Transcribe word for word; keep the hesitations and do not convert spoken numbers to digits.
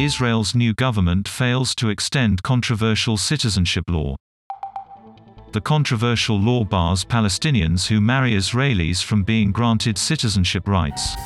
Israel's new government fails to extend controversial citizenship law. The controversial law bars Palestinians who marry Israelis from being granted citizenship rights.